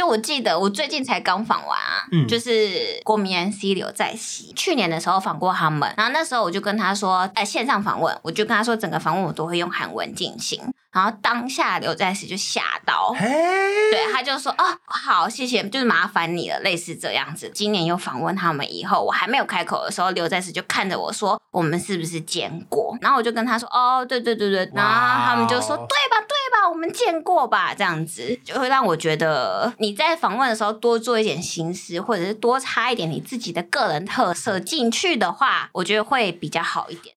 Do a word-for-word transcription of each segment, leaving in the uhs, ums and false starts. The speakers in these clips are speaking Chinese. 就我记得我最近才刚访完啊、嗯、就是国民 M C 刘在熙，去年的时候访过他们，然后那时候我就跟他说哎、欸，线上访问，我就跟他说整个访问我都会用韩文进行，然后当下刘在熙就吓到，对，他就说哦，好谢谢，就是麻烦你了，类似这样子。今年又访问他们以后，我还没有开口的时候，刘在熙就看着我说我们是不是见过，然后我就跟他说哦对对对对，然后他们就说、wow. 对吧对吧，我们见过吧，这样子就会让我觉得你在访问的时候多做一点心思，或者是多插一点你自己的个人特色进去的话，我觉得会比较好一点。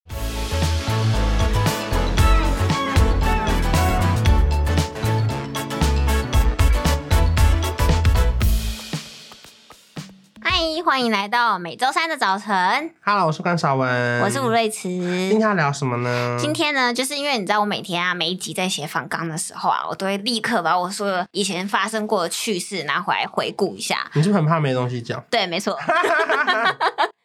欢迎来到每周三的早晨。Hello， 我是甘少文，我是吴瑞慈。今天要聊什么呢？今天呢，就是因为你知道，我每天啊，每一集在写访纲的时候啊，我都会立刻把我所有以前发生过的趣事拿回来回顾一下。你是不是很怕没东西讲？对，没错。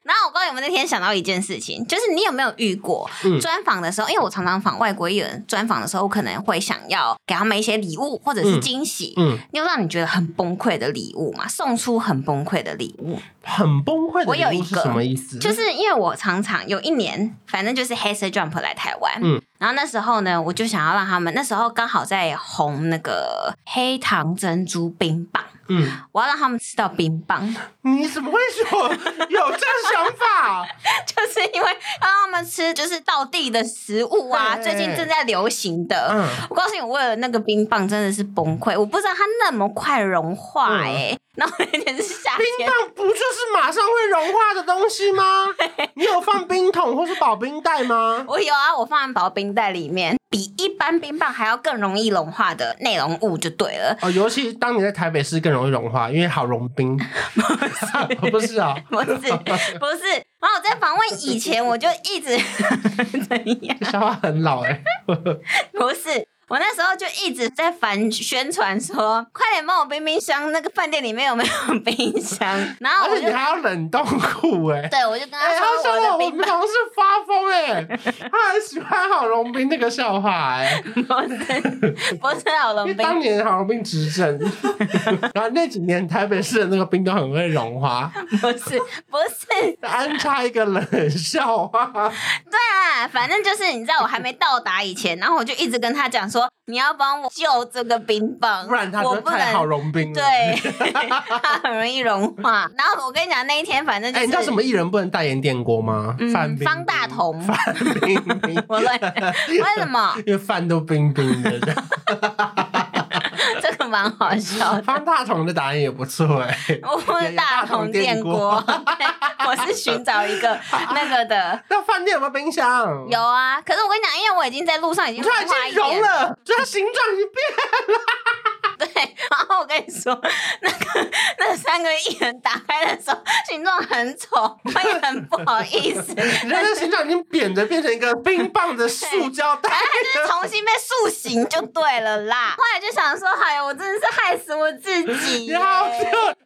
然后我不知道有没有那天想到一件事情，就是你有没有遇过、嗯、专访的时候，因为我常常访外国艺人，专访的时候我可能会想要给他们一些礼物或者是惊喜、嗯嗯、你有让你觉得很崩溃的礼物吗？送出很崩溃的礼物。很崩溃的礼物是什么意思？就是因为我常常有一年反正就是黑色 Jump 来台湾、嗯、然后那时候呢我就想要让他们，那时候刚好在红那个黑糖珍珠冰棒，嗯，我要让他们吃到冰棒。你怎么会说有这想法？就是因为让他们吃就是道地的食物啊，最近正在流行的、嗯、我告诉你，我为了那个冰棒真的是崩溃，我不知道它那么快融化欸、嗯、然后那天是夏天，冰棒不就是马上会融化的东西吗？你有放冰桶或是保冰袋吗？我有啊，我放在保冰袋里面，比一般冰棒还要更容易融化的内容物就对了、哦、尤其当你在台北市更容易融化，因为好融冰。不是不是啊，不是不是。然后我在访问以前我就一直怎样，笑话很老欸。不是，我那时候就一直在反宣传说快点帮我冰冰箱，那个饭店里面有没有冰箱，然后我就而且你还要冷冻库欸。对，我就跟他说我的冰棒、欸、他笑我们同事发疯欸。他很喜欢郝龙斌那个笑话欸。不是不是郝龙斌，因为当年郝龙斌执政然后那几年台北市的那个冰都很会融化。不是不是安插一个冷笑话。对啊，反正就是你知道我还没到达以前，然后我就一直跟他讲说你要帮我救这个冰棒，不然它真的太好融冰了。对，它很容易融化。然后我跟你讲那一天反正就是、欸、你知道什么艺人不能代言电锅吗？嗯，范冰冰，方大同，范冰冰。我乱为什么？因为饭都冰冰的。这个蛮好笑的。方大同的答案也不错哎、欸。我是大同电锅，我是寻找一个那个的。那饭店有没有冰箱？有啊，可是我跟你讲，因为我已经在路上已经融化一点了，所以它形状已经变了。对，然后我跟你说，那个那三个艺人打开的时候，形状很丑，我也很不好意思。你看那形状已经扁着，变成一个冰棒的塑胶袋，反正就是重新被塑形就对了啦。后来就想说，哎呀，我真的是害死我自己耶。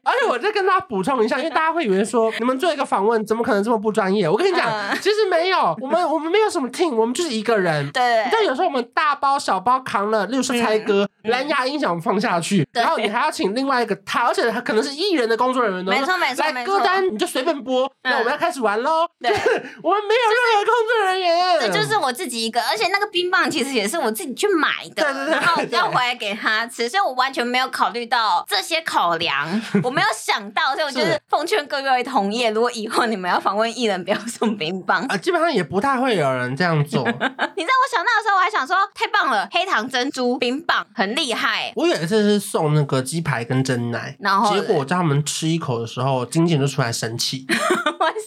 而且我再跟大家补充一下，因为大家会以为说你们做一个访问，怎么可能这么不专业？我跟你讲，嗯、其实没有，我们我们没有什么 team， 我们就是一个人。对。但有时候我们大包小包扛了，例如说猜歌、嗯、蓝牙音响放下去，然后你还要请另外一个他，而且他可能是艺人的工作人员。没错没错，来歌单你就随便播、嗯。那我们要开始玩咯。对，我们没有任何工作人员。这、就是、就是我自己一个，而且那个冰棒其实也是我自己去买的，对对 对, 对，然后要回来给他吃，所以我完全没有考虑到这些考量，我没有想到，所以我就是奉劝各位同业，如果以后你们要访问艺人，不要送冰棒、呃、基本上也不太会有人这样做。你知道我想到的时候，我还想说太棒了，黑糖珍珠冰棒很厉害。我有一次是送那个鸡排跟珍奶，然后结果我叫他们吃一口的时候，经纪人就出来生气。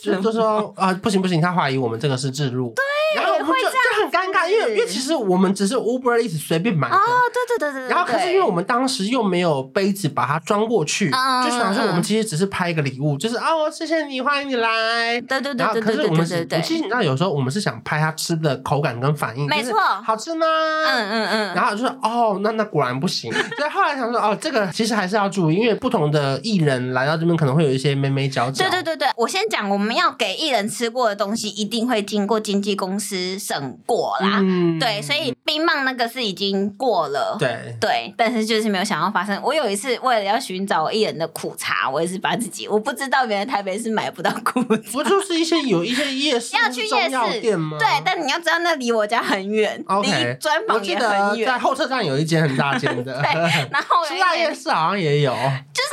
就, 就说啊、呃，不行不行，他怀疑我们这个是置入。对，然后我们就就很尴尬，因为因为其实我们只是 Uber Eats 随便买的。哦，对对对 对, 对。然后可是因为我们当时又没有杯子把它装过去，嗯、就想说我们其实只是拍一个礼物，就是啊、哦，谢谢你，欢迎你来。对对对对对对对对。其实你知道，有时候我们是想拍他吃的口感跟反应，没错，就是、好吃吗？嗯嗯嗯。然后就是哦，那那果然不行。所以后来想说，哦，这个其实还是要注意，因为不同的艺人来到这边可能会有一些眉眉角角。对对对对，我先讲。我们要给艺人吃过的东西一定会经过经纪公公司审过啦、嗯、对，所以冰棒那个是已经过了，对对，但是就是没有想要发生。我有一次为了要寻找我艺人的苦茶，我也是把自己，我不知道原来台北是买不到苦茶，不就是一些有一些夜市要去夜市店吗？对，但你要知道那离我家很远，离专访也很远，在后车站有一间很大间的对，然后师大夜市好像也有，就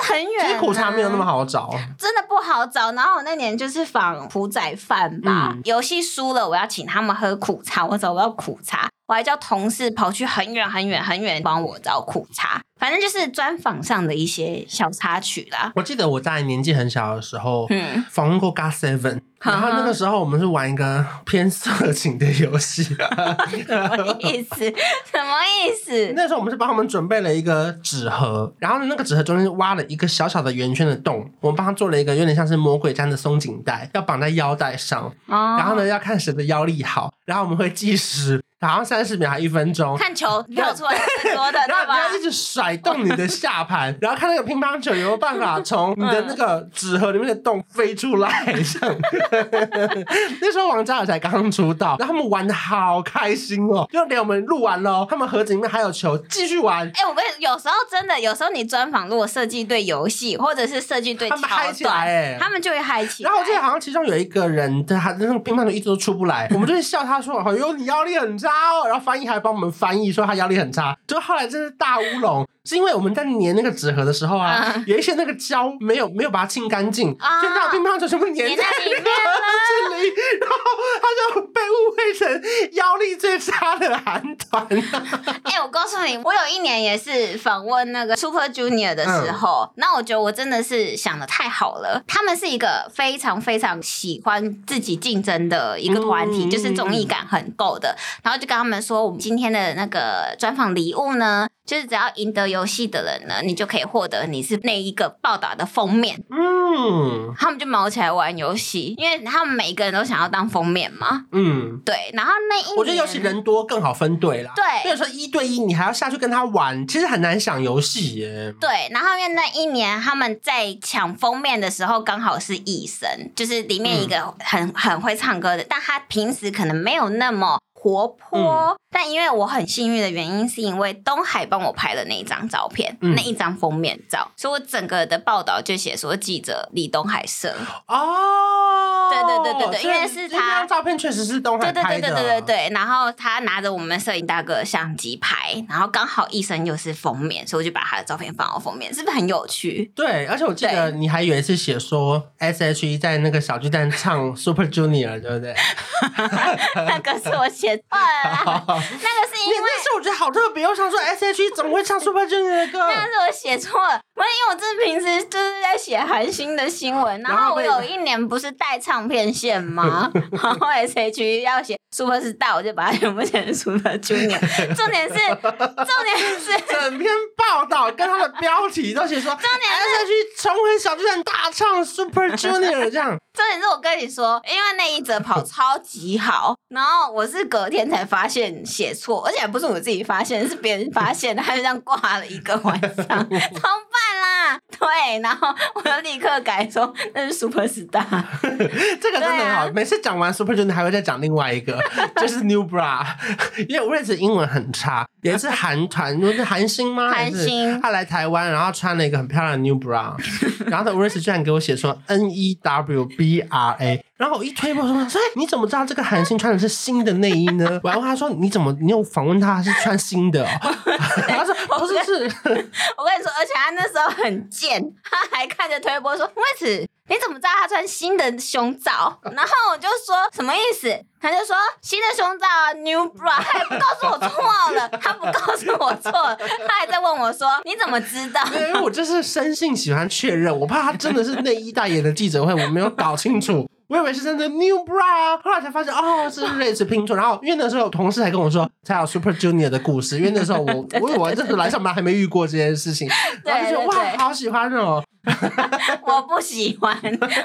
是很远、啊、其实苦茶没有那么好找，真的不好找。然后我那年就是访朴宰范吧，游戏输了我要请他们喝苦茶，我找不到苦茶，我还叫同事跑去很远很远很远帮我找苦茶。反正就是专访上的一些小插曲啦。我记得我在年纪很小的时候访、嗯、问过 G O T 七， 然后那个时候我们是玩一个偏色情的游戏什么意思什么意思？那时候我们是帮他们准备了一个纸盒，然后那个纸盒中间挖了一个小小的圆圈的洞，我们帮他做了一个有点像是魔鬼毡的松紧带，要绑在腰带上、哦、然后呢要看谁的腰力好，然后我们会计时好像三十秒还一分钟，看球跳出来是多的对吧？然后一直甩动你的下盘然后看那个乒乓球有没有办法从你的那个纸盒里面的洞飞出来那时候王嘉尔才刚出道，然后他们玩得好开心哦，就连我们录完了，他们盒子里面还有球继续玩。哎、欸，我跟你有时候真的，有时候你专访如果设计对游戏或者是设计对桥段，他们嗨起来、欸、他们就会嗨起来。然后我记得好像其中有一个人他那个乒乓球一直都出不来我们就会笑他说哎呦你腰力很差，然后翻译还帮我们翻译说他腰力很差，就后来真是大乌龙是因为我们在粘那个纸盒的时候啊、嗯、有一些那个胶没有没有把它清干净、啊、就让乒乓球全部粘在那个盒子里，然后他就被误会成腰力最差的韩团、啊欸、我告诉你我有一年也是访问那个 Super Junior 的时候、嗯、那我觉得我真的是想得太好了，他们是一个非常非常喜欢自己竞争的一个团体、嗯、就是综艺感很够的，然后就跟他们说我们今天的那个专访礼物呢，就是只要赢得游戏的人呢，你就可以获得你是那一个报道的封面。嗯，他们就毛起来玩游戏，因为他们每一个人都想要当封面嘛。嗯，对。然后那一年我觉得尤其人多更好分队啦。对，有时候一对一你还要下去跟他玩，其实很难想游戏耶。对，然后因为那一年他们在抢封面的时候，刚好是艺神，就是里面一个很、嗯、很会唱歌的，但他平时可能没有那么活泼、嗯、但因为我很幸运的原因是因为东海帮我拍了那一张照片、嗯、那一张封面照，所以我整个的报道就写说记者李东海摄哦，对对对对对，因为是他那张照片确实是东海拍的，对对对对对对，然后他拿着我们摄影大哥的相机拍，然后刚好一生又是封面，所以我就把他的照片放到封面，是不是很有趣？对，而且我记得你还有一次写说 S H E 在那个小巨蛋唱 Super Junior 对不对那个是我写那个是因为那是我觉得好特别，我想说 S H E 怎么会唱 Super Junior 的歌那是我写错了，因为我真的平时就是在写韩星的新闻，然后我有一年不是带唱片线吗然后 S H E 要写 Super Star， 我就把它全部写成 Super Junior 重点是重点是整篇报道跟它的标题都写说重点是 S H E 重回小巨蛋大唱 Super Junior 这样重点是我跟你说因为那一则跑超级好然后我是隔天才发现写错，而且还不是我自己发现，是别人发现的，他就这样挂了一个晚上，怎么办啦？对，然后我就立刻改说那是 Super Star 这个真的很好、啊、每次讲完 Super Junior 还会再讲另外一个就是 New Bra 因为我认识英文很差，也是韩团是韩星吗？韩星他来台湾然后穿了一个很漂亮的 New Bra 然后他 Uber Eats 居然给我写说 N E W B R A， 然后我一推播说、欸、你怎么知道这个韩星穿的是新的内衣呢？我还问他说你怎么你有访问他是穿新的、哦、他说不是是我跟你说，而且他那时候很贱，他还看着推播说为此你怎么知道他穿新的胸罩？然后我就说什么意思？他就说新的胸罩啊 New Bra， 他还不告诉我错了他不告诉我错了，他还在问我说你怎么知道？对，因为我就是生性喜欢确认，我怕他真的是内衣代言的记者会我没有搞清楚我以为是真的 New Bra， 后来才发现哦是瑞士拼错，然后因为那时候有同事还跟我说才有 Super Junior 的故事，因为那时候我我以为真的来上班还没遇过这件事情然后就觉得哇好喜欢哦我不喜欢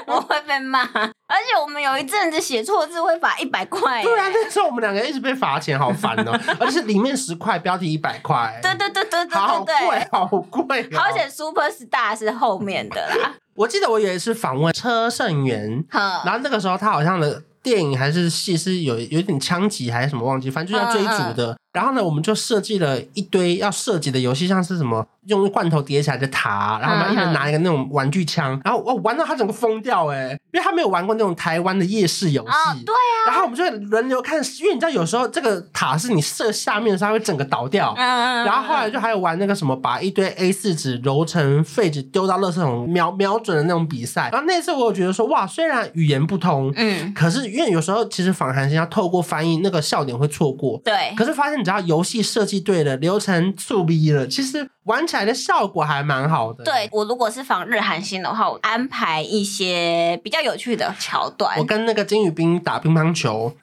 我会被骂，而且我们有一阵子写错字会罚一百块。对啊，那时候我们两个一直被罚钱好烦哦而且是里面十块标题一百块，对对对对对对，好贵好贵、哦、好险 Super Star 是后面的啦我记得我有一次访问车胜元，然后那个时候他好像的电影还是戏是有有点枪击还是什么忘记，反正就是要追逐的。嗯嗯，然后呢我们就设计了一堆要射击的游戏，像是什么用罐头叠起来的塔，然后我们一人拿一个那种玩具枪，然后我玩到他整个疯掉欸，因为他没有玩过那种台湾的夜市游戏，哦，对啊，然后我们就轮流看，因为你知道有时候这个塔是你射下面的时候它会整个倒掉，嗯，然后后来就还有玩那个什么把一堆 A 四 纸揉成废纸丢到垃圾桶瞄瞄准的那种比赛。然后那次我觉得说哇，虽然语言不通，嗯，可是因为有时候其实访谈性要透过翻译那个笑点会错过，对，可是发现你只要游戏设计对了，流程速逼了，其实玩起来的效果还蛮好的。对，我如果是访日韩星的话，我安排一些比较有趣的桥段。我跟那个金宇彬打乒乓球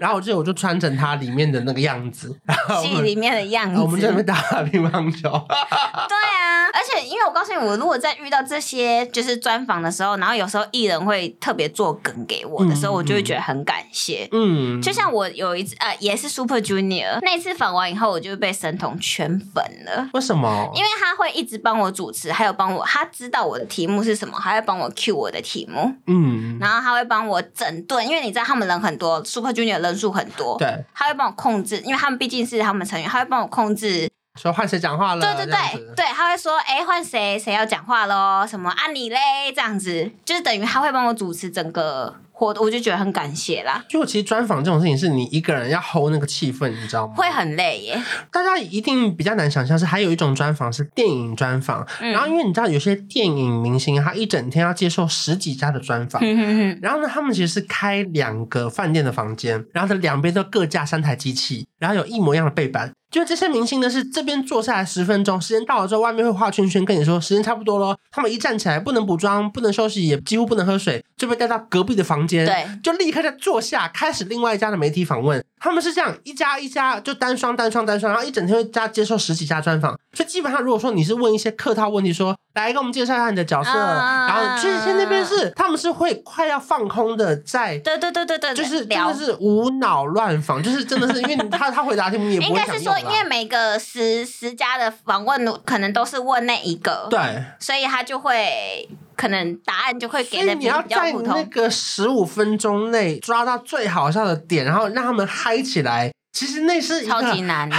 然后我记得我就穿成他里面的那个样子，戏里面的样子，我们在那边打乒乓球对啊，而且因为我告诉你，我如果在遇到这些就是专访的时候，然后有时候艺人会特别做梗给我的时候，嗯，我就会觉得很感谢。嗯，就像我有一次呃，也是 Super Junior那一次访完以后，我就被神童圈粉了。为什么？因为他会一直帮我主持，还有帮我，他知道我的题目是什么，还会帮我 cue 我的题目。嗯，然后他会帮我整顿，因为你知道他们人很多 ，Super Junior 人数很多，对，他会帮我控制，因为他们毕竟是他们成员，他会帮我控制。说换谁讲话了？对对对对，他会说哎换谁谁要讲话咯，什么啊你嘞这样子，就是等于他会帮我主持整个活动，我就觉得很感谢啦。就其实专访这种事情是你一个人要 hold 那个气氛，你知道吗？会很累耶。大家一定比较难想象是还有一种专访是电影专访，嗯，然后因为你知道有些电影明星他一整天要接受十几家的专访，嗯，哼哼，然后呢他们其实是开两个饭店的房间，然后两边都各架三台机器，然后有一模一样的背板，就这些明星呢是这边坐下来十分钟，时间到了之后外面会画圈圈跟你说时间差不多咯，他们一站起来不能补妆不能休息也几乎不能喝水，就被带到隔壁的房间，对，就立刻在坐下开始另外一家的媒体访问。他们是这样一家一家就单双单双单双，然后一整天会接受十几家专访。所以基本上如果说你是问一些客套问题说来跟我们介绍一下你的角色，啊，然后其实那边是他们是会快要放空的在对对对对对，就是真的是无脑乱访，就是真的是因为他他回答题目也不会想用，应该是说因为每个十十家的访问可能都是问那一个，对，所以他就会可能答案就会给的比较普通。所以你要在那个十五分钟内抓到最好笑的点，然后让他们嗨起来，其实那是一个很难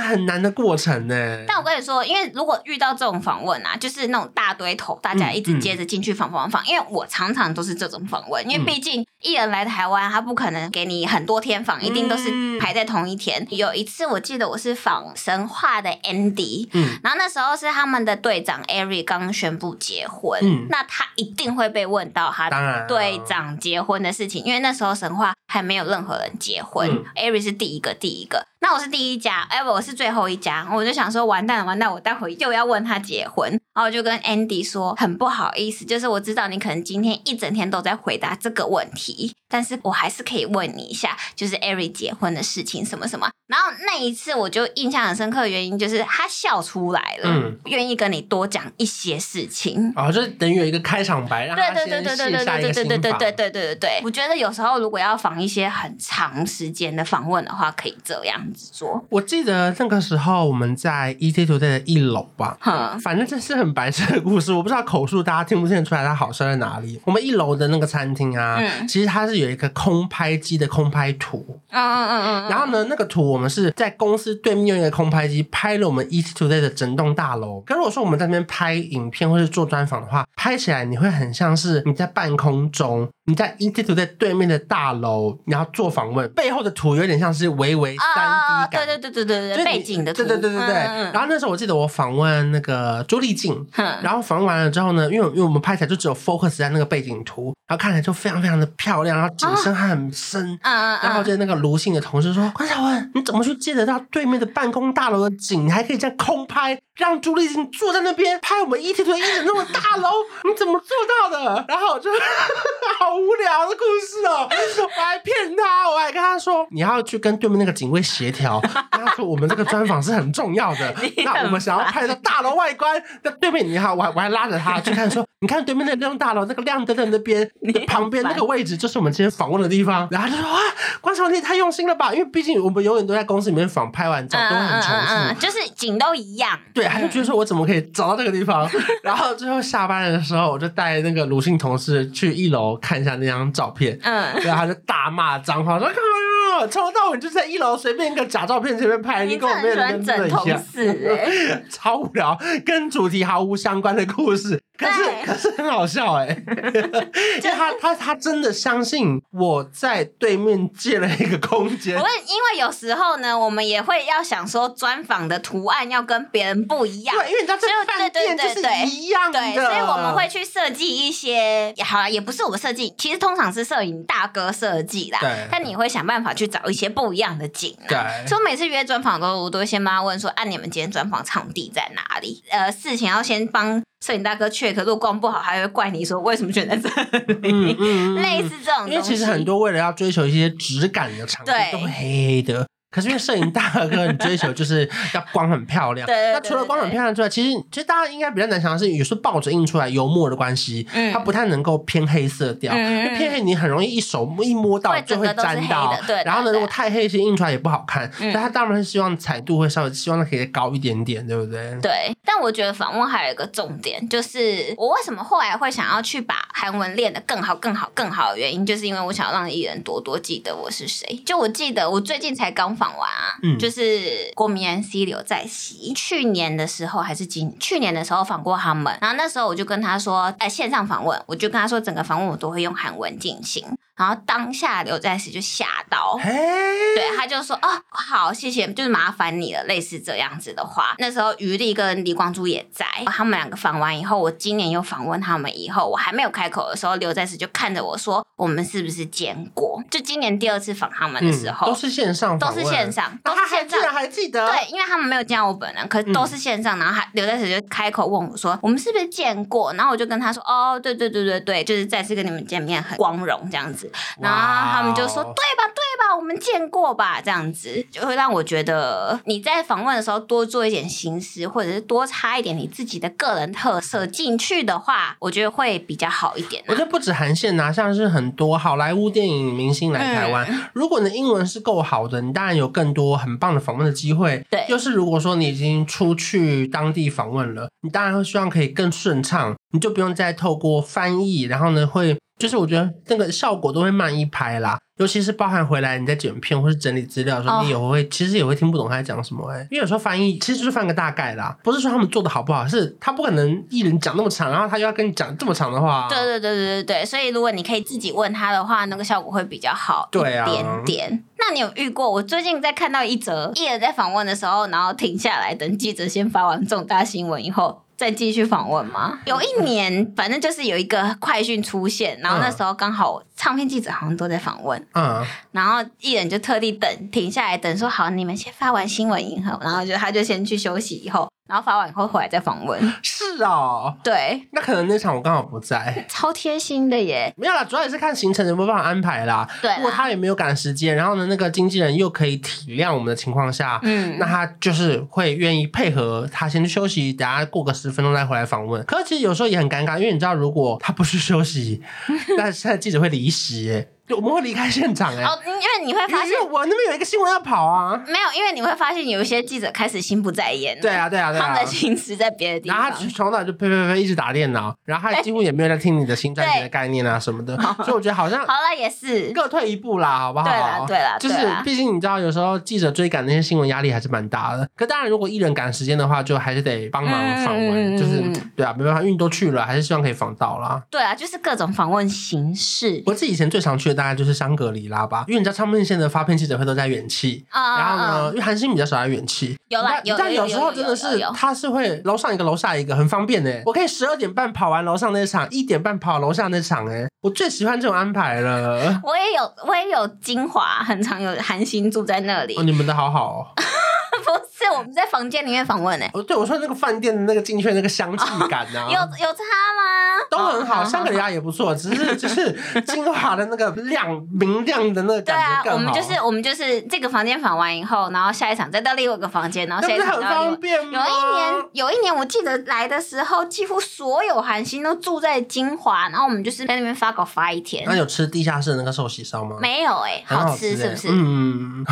很难的过程呢，欸。但我跟你说，因为如果遇到这种访问啊，就是那种大堆头，大家一直接着进去访访访，因为我常常都是这种访问，因为毕竟艺人来台湾，他不可能给你很多天访，一定都是排在同一天。嗯，有一次我记得我是访神话的 Andy，嗯，然后那时候是他们的队长 Ari 刚宣布结婚，嗯，那他一定会被问到他队长结婚的事情，因为那时候神话还没有任何人结婚，嗯，Ari 是第一个。第一个，那我是第一家，哎，我是最后一家，我就想说完蛋了完蛋，我待会又要问他结婚，然后我就跟 Andy 说，很不好意思，就是我知道你可能今天一整天都在回答这个问题，但是我还是可以问你一下，就是 Ari 结婚的事情什么什么。然后那一次我就印象很深刻的原因就是他笑出来了，嗯，愿意跟你多讲一些事情，哦，就是等于有一个开场白让他先卸下一个心防。对对对对对对对对对对，我觉得有时候如果要访一些很长时间的访问的话，可以这样子做。我记得那个时候我们在 ETtoday 的一楼吧，嗯，反正这是很白色的故事，我不知道口述大家听不听得出来它好笑在哪里。我们一楼的那个餐厅啊，嗯，其实它是有一个空拍机的空拍图，嗯嗯嗯嗯，然后呢那个图我们是在公司对面用一个空拍机拍了我们 ETtoday 的整栋大楼。可是如果说我们在那边拍影片或是做专访的话，拍起来你会很像是你在半空中，你在 ETtoday 对面的大楼然后做访问，背后的图有点像是微微 三 D 感，哦，对对对对对对，背景的图，对对对对对，嗯。然后那时候我记得我访问那个朱丽静，嗯，然后访问完了之后呢，因为因为我们拍起来就只有 focus 在那个背景图，然后看起来就非常非常的漂亮，然后景深还很深，哦，然后就那个卢信的同事说，嗯嗯，关晓雯你怎么去借得到对面的办公大楼的景，你还可以这样空拍，让朱丽静坐在那边拍我们 ETtoday 一整栋大楼你怎么做到的？然后我就好无聊的故事哦，我还骗他，我还跟他说你要去跟对面那个警卫协调，跟他说我们这个专访是很重要的那我们想要拍到大楼外观，那对面你好，我还我还拉着他去看说你看对面那栋大楼那个亮灯的那边旁边那个位置就是我们今天访问的地方。然后他就说哇，关晓雯你太用心了吧，因为毕竟我们永远都在公司里面访，拍完照都很重复，嗯嗯嗯嗯，就是景都一样，对，他就觉得说我怎么可以找到这个地方然后最后下班的时候我就带那个鲁迅同事去一楼看一下那张照片，嗯，然后他就大骂脏话说看从头到尾就是在一楼随便一个假照片随便拍，你跟我没有人整同事、欸、超无聊，跟主题毫无相关的故事，可是可是很好笑哎、欸，因为他他他真的相信我在对面借了一个空间。我因为有时候呢，我们也会要想说专访的图案要跟别人不一样，对，因为他这饭店就是一样的，对，所以我们会去设计一些，好啦，也不是我设计，其实通常是摄影大哥设计啦，对，但你会想办法去找一些不一样的景、啊、对，所以每次约专访都我都会先帮他问说，啊，你们今天专访场地在哪里？呃，事情要先帮摄影大哥 check， 如果逛不好，他会怪你说为什么选在这里，嗯嗯嗯、类似这种东西。因为其实很多为了要追求一些质感的场地都会黑黑的。可是因为摄影大哥你追求就是要光很漂亮，对对对对，那除了光很漂亮之外，其实其实大家应该比较难想的是，有时候报纸印出来油墨的关系、嗯、它不太能够偏黑色调、嗯、因为偏黑你很容易一手一摸到就会沾到，对对对，然后呢如果太黑其实印出来也不好看、嗯、所以他当然是希望彩度会稍微希望它可以高一点点，对不对？对，但我觉得访问还有一个重点，就是我为什么后来会想要去把韩文练得更好更好更好的原因，就是因为我想要让艺人多多记得我是谁。就我记得我最近才刚访完啊、嗯、就是国民 M C 刘在熙，去年的时候还是今去年的时候访过他们，然后那时候我就跟他说、呃、线上访问，我就跟他说整个访问我都会用韩文进行，然后当下刘在熙就吓到，对，他就说哦好谢谢，就是麻烦你了，类似这样子的话。那时候于丽跟李光洙也在，他们两个访完以后，我今年又访问他们以后，我还没有开口的时候，刘在熙就看着我说我们是不是坚果，就今年第二次访他们的时候、嗯、都是线上访问，线上都是线上，他还记得，对，因为他们没有见到我本人，可是都是线上、嗯、然后刘在石就开口问我说我们是不是见过，然后我就跟他说哦对对对对对，就是再次跟你们见面很光荣这样子，然后他们就说对吧对吧我们见过吧，这样子就会让我觉得你在访问的时候多做一点心思，或者是多插一点你自己的个人特色进去的话，我觉得会比较好一点、啊、我觉得不止韩线啊，像是很多好莱坞电影明星来台湾、嗯、如果你的英文是够好的，你当然有有更多很棒的访问的机会，对，又是如果说你已经出去当地访问了，你当然会希望可以更顺畅，你就不用再透过翻译，然后呢会就是我觉得那个效果都会慢一拍啦，尤其是包含回来你在剪片或是整理资料的时候、oh. 你也会其实也会听不懂他在讲什么、欸、因为有时候翻译其实就是翻个大概啦，不是说他们做的好不好，是他不可能一人讲那么长，然后他又要跟你讲这么长的话，对对对对对，所以如果你可以自己问他的话，那个效果会比较好一点点。對、啊、那你有遇过，我最近在看到一则艺人在访问的时候然后停下来等记者先发完重大新闻以后再继续访问吗？有一年反正就是有一个快讯出现，然后那时候刚好唱片记者好像都在访问、嗯、然后艺人就特地等停下来等说好你们先发完新闻以后，然后就他就先去休息以后，然后发完以后回来再访问。是哦，对，那可能那场我刚好不在，超贴心的耶。没有啦，主要也是看行程有没有办法安排啦，对啦，如果他也没有赶时间，然后呢那个经纪人又可以体谅我们的情况下，嗯，那他就是会愿意配合他先去休息，等下过个十分钟再回来访问。可是其实有时候也很尴尬，因为你知道如果他不去休息那现在记者会离席耶，我们会离开现场哎、欸，哦，因为你会发现，因为我那边有一个新闻要跑啊。没有，因为你会发现有一些记者开始心不在焉。对啊，对啊，对啊，他们的心思在别的地方。然后他从那就呸呸呸一直打电脑，然后他几乎也没有在听你的新专辑的概念啊什么的。所以我觉得好像好了也是各退一步啦，好不好？对啦，对啦，就是毕竟你知道，有时候记者追赶那些新闻压力还是蛮大的。可当然，如果艺人赶时间的话，就还是得帮忙访问，嗯、就是对啊，没办法，因为都去了，还是希望可以访到啦。对啊，就是各种访问形式。我自己以前最常去的。大概就是香格里拉吧，因为你知道唱片线的发片记者会都在远企、嗯、然后呢、嗯、因为韩星比较少在远企，有啦，有，但有时候真的是他是会楼上一个楼下一个，很方便耶，我可以十二点半跑完楼上那场，一点半跑楼下那场耶，我最喜欢这种安排了。我也有，我也有金华，很常有韩星住在那里、哦、你们的好好哦不是，我们在房间里面访问诶、欸哦。对，我说那个饭店的那个进去那个香气感啊，哦、有有差吗？都很好，香格里拉也不错，只是就是金华的那个亮明亮的那个感觉更好。对啊，我们就是我们就是这个房间访完以后，然后下一场再到另外一个房间，然后下一场到另外一个。很方便吗？有一年，有一年我记得来的时候，几乎所有韩星都住在金华，然后我们就是在那边发稿发一天。那有吃地下室的那个寿喜烧吗？没有诶、欸，好吃是不是？欸、嗯，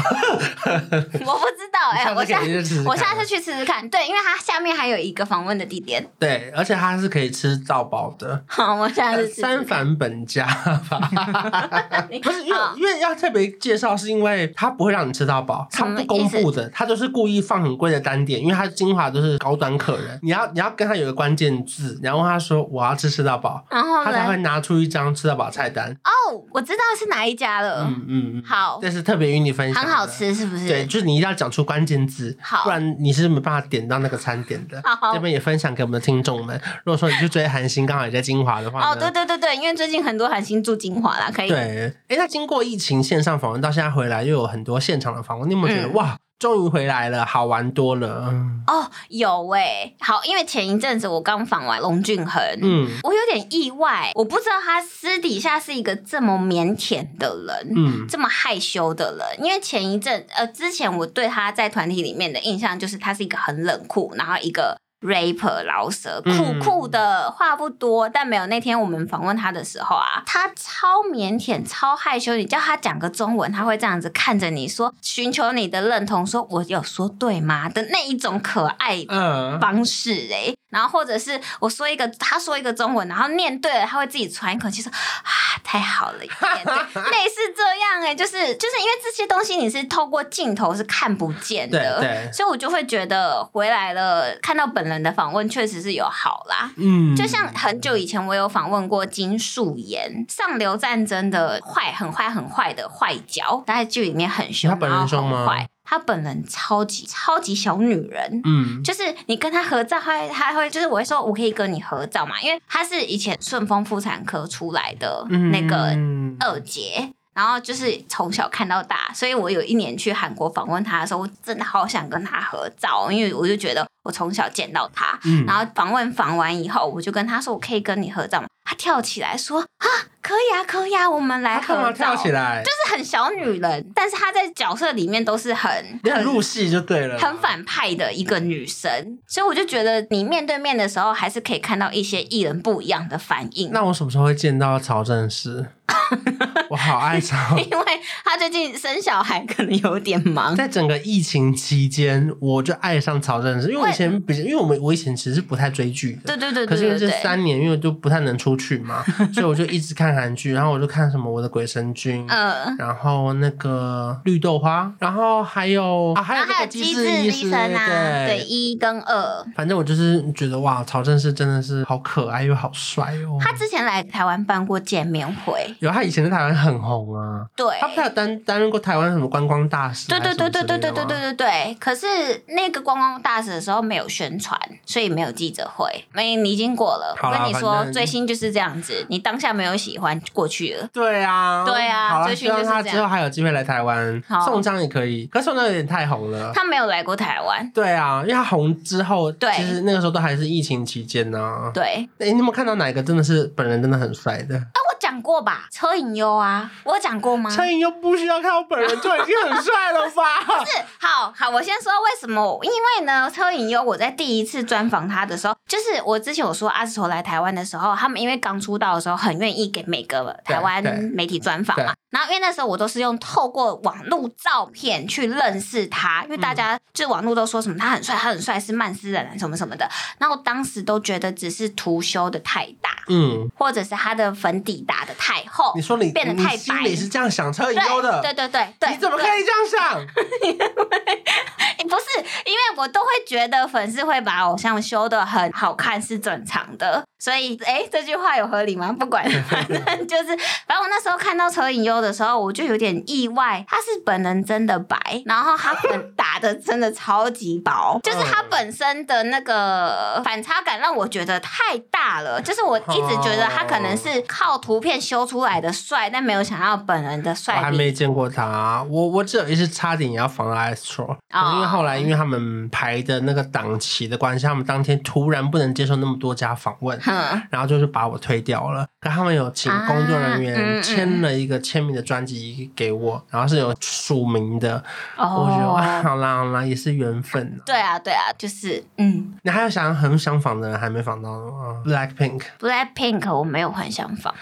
我不知道诶、欸。我下我下次去吃吃看。对，因为它下面还有一个访问的地点。对，而且它是可以吃到饱的。好，我下次吃吃看。三反本家吧。不是因为因为要特别介绍，是因为它不会让你吃到饱，它不公布的，它就是故意放很贵的单点，因为它精华都是高端客人。你要你要跟他有一个关键字，然后他说我要吃吃到饱，然后他才会拿出一张吃到饱菜单。哦，我知道是哪一家了。嗯嗯，好，这是特别与你分享的。很好吃是不是？对，就是你一定要讲出关键字，不然你是没办法点到那个餐点的。好，这边也分享给我们的听众们，如果说你去追韩星，刚好也在金华的话，哦，对对对对，因为最近很多韩星住金华啦，可以。对，哎，那经过疫情线上访问到现在回来，又有很多现场的访问，你有没有觉得、嗯、哇？终于回来了，好玩多了哦！有哎、欸，好，因为前一阵子我刚访完龙俊恒，嗯，我有点意外，我不知道他私底下是一个这么腼腆的人，嗯，这么害羞的人。因为前一阵呃，之前我对他在团体里面的印象就是他是一个很冷酷，然后一个 rapper 饶舌，酷酷的话不多，但没有那天我们访问他的时候啊，他超腼腆，超害羞。你叫他讲个中文，他会这样子看着你说，寻求你的认同，说我有说对吗的那一种可爱方式哎、欸。然后或者是我说一个，他说一个中文，然后念对了，他会自己喘一口气说啊，太好了，类似这样哎、欸，就是就是因为这些东西你是透过镜头是看不见的，对对，所以我就会觉得回来了，看到本人的访问确实是有好啦，嗯，就像很久以前我有访问过金素妍，上流战争的坏很坏很坏的坏角，他在剧里面很凶，他本人凶吗？她本人超级超级小女人，嗯，就是你跟她合照，她她会就是我会说我可以跟你合照嘛，因为她是以前顺丰妇产科出来的那个二姐。嗯，然后就是从小看到大，所以我有一年去韩国访问他的时候，我真的好想跟他合照，因为我就觉得我从小见到他、嗯、然后访问访完以后，我就跟他说我可以跟你合照吗？他跳起来说啊，可以啊可以啊，我们来合照。他跳起来就是很小女人，但是他在角色里面都是很很入戏就对了，很反派的一个女神，所以我就觉得你面对面的时候还是可以看到一些艺人不一样的反应。那我什么时候会见到曹正奭？我好爱吵，因为他最近生小孩可能有点忙。在整个疫情期间我就爱上曹正奭，因为我以前比因为 我, 我以前其实不太追剧的，对对 对, 对, 对, 对, 对，可是因为这三年因为就不太能出去嘛，所以我就一直看韩剧，然后我就看什么我的鬼神君、呃、然后那个绿豆花，然后还有、啊、还有那个机智医生啊， 对, 对一跟二，反正我就是觉得哇，曹正奭真的是好可爱又好帅哦。他之前来台湾办过见面会，有，他以前在台湾很红啊，对，他不太有担担任过台湾什么观光大使，对对对对对对对对对对。可是那个观光大使的时候没有宣传，所以没有记者会，没你已经过了。我跟你说，追星就是这样子，你当下没有喜欢过去了。对啊，对啊，追星就是这样。希望他之后还有机会来台湾，宋江也可以，可是宋江有点太红了，他没有来过台湾。对啊，因为他红之后，其实那个时候都还是疫情期间呢。对，哎，你有没有看到哪个真的是本人真的很帅的？啊，我讲过吧。车银优啊，我有讲过吗？车银优不需要看我本人就已经很帅了吧？不是，好好，我先说为什么？因为呢，车银优我在第一次专访他的时候，就是我之前有说Astro来台湾的时候，他们因为刚出道的时候很愿意给每个台湾媒体专访嘛。然后因为那时候我都是用透过网络照片去认识他，因为大家就是网络都说什么他很帅他很帅是曼斯人什么什么的，然后当时都觉得只是涂修的太大，嗯，或者是他的粉底打的太厚，你说你变得太白，你心里是这样想车银优的？对对对 对, 对，你怎么可以这样想？不是，因为我都会觉得粉丝会把偶像修得很好看是正常的，所以哎，这句话有合理吗？不管，反正就是反正我那时候看到车银优的时候我就有点意外，他是本人真的白，然后他粉打的真的超级薄，就是他本身的那个反差感让我觉得太大了，就是我一直觉得他可能是靠图片修出来的帅，但没有想到本人的帅。我还没见过他，我我只有一次差点也要防到 Astro、哦、因为后来因为他们排的那个档期的关系，他们当天突然不能接受那么多家访问、嗯、然后就是把我推掉了，可他们有请工作人员签了一个签签名的专辑给我，然后是有署名的、oh. 我觉得、啊、好啦好啦，也是缘分、啊、对啊对啊，就是嗯。你还有想很想访的人还没访到吗？ Blackpink Blackpink 我没有很想访。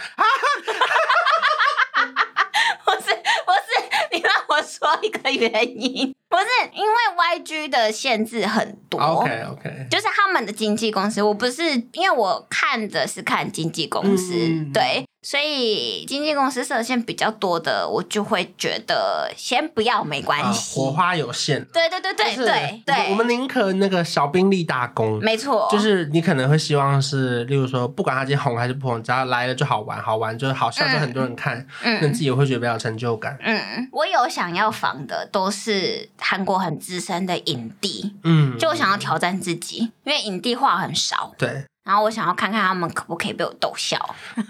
我是我是你让我说一个原因，不是因为 Y G 的限制很多 OK OK 就是他们的经纪公司，我不是因为我看的是看经纪公司、嗯、对，所以经纪公司设限比较多的我就会觉得先不要没关系、啊、火花有限，对对对对对对，我们宁可那个小兵立大功，没错，就是你可能会希望是例如说不管他今天红还是不红，只要来了就好玩，好玩就好笑，就很多人看，嗯，那自己会觉得比较有成就感。嗯，我有想要仿的都是韩国很资深的影帝，嗯，就我想要挑战自己，因为影帝话很少，对，然后我想要看看他们可不可以被我逗笑。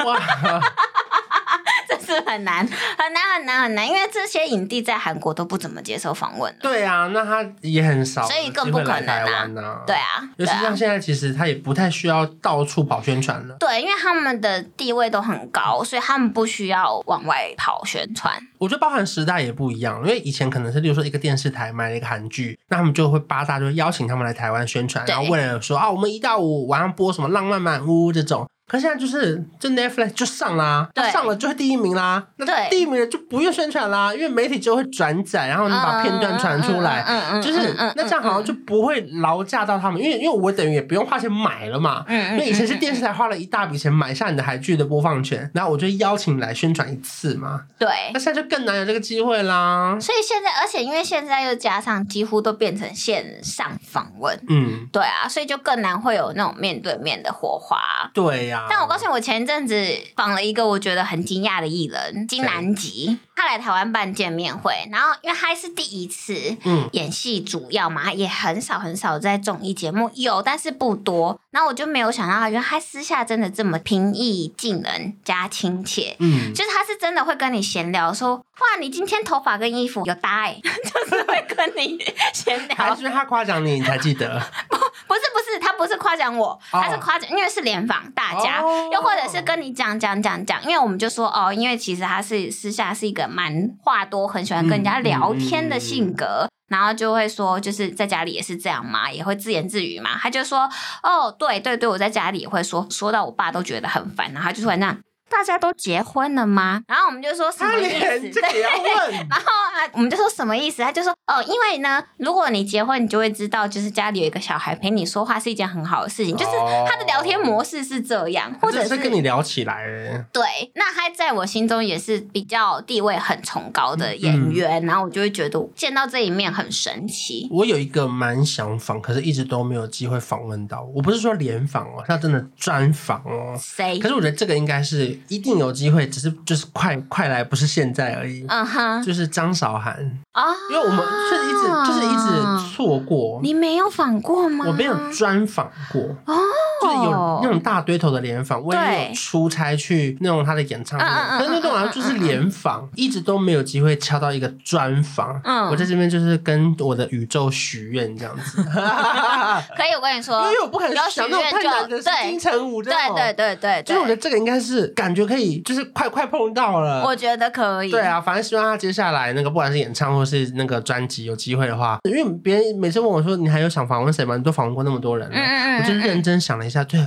哇这是很难很难很难很难，因为这些影帝在韩国都不怎么接受访问了。对啊，那他也很少，所以更不可能 啊, 啊对啊，尤其像现在其实他也不太需要到处跑宣传了。对，因为他们的地位都很高，所以他们不需要往外跑宣传。我觉得包含时代也不一样，因为以前可能是例如说一个电视台买了一个韩剧，那他们就会八大就会邀请他们来台湾宣传，然后为了说啊我们一到五晚上播什么浪漫满屋这种，可是现在就是这 Netflix 就上啦，上了就会第一名啦，那第一名就不用宣传啦，因为媒体就会转载，然后你把片段传出来、嗯嗯嗯、就是、嗯嗯、那这样好像就不会劳驾到他们，因为因为我等于也不用花钱买了嘛、嗯嗯、因为以前是电视台花了一大笔钱买下你的韩剧的播放权，然后我就邀请你来宣传一次嘛，对，那现在就更难有这个机会啦。所以现在而且因为现在又加上几乎都变成线上访问，嗯，对啊，所以就更难会有那种面对面的火花。对呀、啊，但我告诉你，我前一阵子访了一个我觉得很惊讶的艺人金南吉，他来台湾办见面会，然后因为他是第一次演戏主要嘛、嗯、也很少很少在综艺节目有，但是不多，然后我就没有想到原来他私下真的这么平易近人加亲切，嗯，就是他是真的会跟你闲聊说哇你今天头发跟衣服有搭欸就是会跟你闲聊。还是他夸奖你你才记得不不是不是，他不是夸奖我、哦、他是夸奖，因为是联访大家、哦、又或者是跟你讲讲讲讲，因为我们就说哦，因为其实他是私下是一个蛮话多很喜欢跟人家聊天的性格、嗯嗯嗯，然后就会说就是在家里也是这样嘛，也会自言自语嘛，他就说哦对对对，我在家里也会说说到我爸都觉得很烦，然后他就突然这样大家都结婚了吗？然后我们就说什么意思？这个要问。然后啊，我们就说什么意思？他就说哦，因为呢，如果你结婚，你就会知道，就是家里有一个小孩陪你说话是一件很好的事情。哦、就是他的聊天模式是这样，或者 是, 是跟你聊起来。对，那他在我心中也是比较地位很崇高的演员，嗯、然后我就会觉得见到这一面很神奇。我有一个蛮想访，可是一直都没有机会访问到。我不是说联访哦，他真的专访哦。谁？可是我觉得这个应该是。一定有机会，只是就是快快来，不是现在而已。嗯哼，就是张韶涵啊， uh-huh. 因为我们就是一直、uh-huh. 就是一直错过。你没有访过吗？我没有专访过哦， oh. 就是有那种大堆头的联访，我也有出差去那种他的演唱会，但是那种好像就是联访， uh-huh. 一直都没有机会敲到一个专访。嗯、uh-huh. ，我在这边就是跟我的宇宙许愿这样子。可以，我跟你说，因为我不可能想那种太难的是金城武，对对对对，就是我觉得这个应该是。感觉可以就是快快碰到了，我觉得可以，对啊，反正希望他接下来那个不管是演唱或是那个专辑有机会的话，因为别人每次问我说你还有想访问谁吗，你都访问过那么多人了，嗯嗯嗯嗯，我就认真想了一下，对，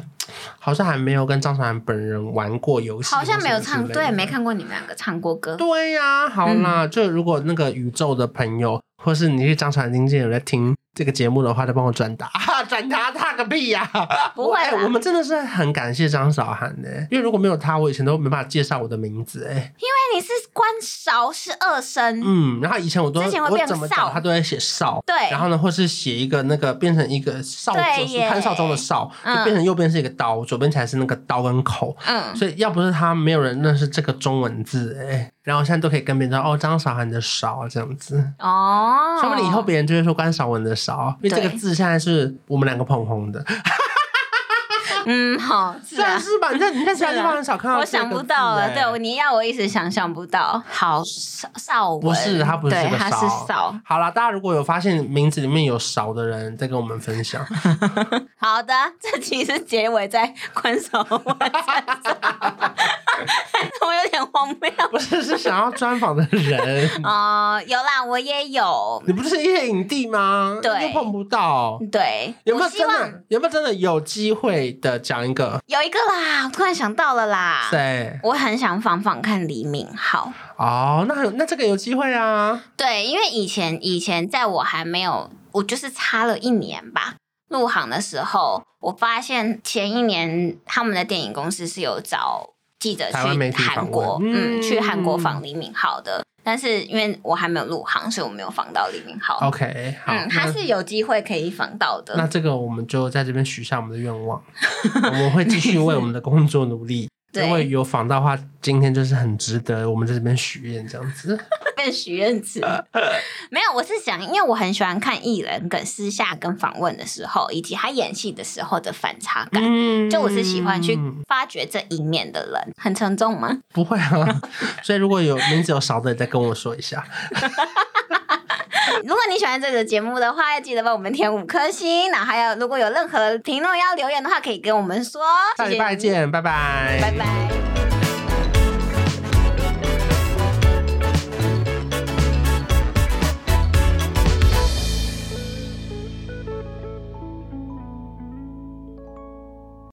好像还没有跟张韶涵本人玩过游戏，好像没有唱，对，没看过你们两个唱过歌，对呀、啊，好啦、嗯、就如果那个宇宙的朋友或是你是张韶涵经纪人有在听这个节目的话，就帮我转达啊，转达他个屁呀、啊！不会啦、欸，我们真的是很感谢张韶涵的、欸，因为如果没有他，我以前都没办法介绍我的名字哎、欸。因为你是关韶是二声，嗯，然后以前我都之前会变成少，他都会写少，对，然后呢，或是写一个那个变成一个少就是潘少忠的少，就变成右边是一个刀，嗯、左边才是那个刀跟口，嗯，所以要不是他，没有人认识这个中文字哎、欸。然后现在都可以跟别人说哦，张韶涵的韶这样子哦，说不定以后别人就会说关韶文的韶。因为这个字现在是我们两个捧红的嗯好是、啊、是吧，你在你在其他地方很少看到、欸、我想不到了，对，你要我一时想象不到，好少文不是，他不是这个少，他是少，好啦，大家如果有发现名字里面有少的人再跟我们分享好的，这其实结尾在关韶文我有点慌我没有，不是是想要专访的人啊、呃，有啦，我也有。你不是一些影帝吗？对，又碰不到。对，有没有真的有没有真的有机会的讲一个？有一个啦，我突然想到了啦。对，我很想访访看李敏镐。哦，那那这个有机会啊。对，因为以前以前在我还没有，我就是差了一年吧。入行的时候，我发现前一年他们的电影公司是有找记者去韩国，嗯，去韩国访李敏镐的。但是因为我还没有入行，所以我没有访到李敏镐。OK， 好，嗯，他是有机会可以访到的。那这个我们就在这边许下我们的愿望，我们会继续为我们的工作努力。如果有访到的话，今天就是很值得我们在这边许愿这样子，变许愿池。没有，我是想，因为我很喜欢看艺人跟私下跟访问的时候，以及他演戏的时候的反差感。嗯，就我是喜欢去发掘这一面的人，很沉重吗？不会啊，所以如果有名字有少的，再跟我说一下。如果你喜欢这个节目的话，要记得帮我们填五颗星。然后还有，如果有任何评论要留言的话，可以跟我们说。下礼拜见，拜拜，拜拜。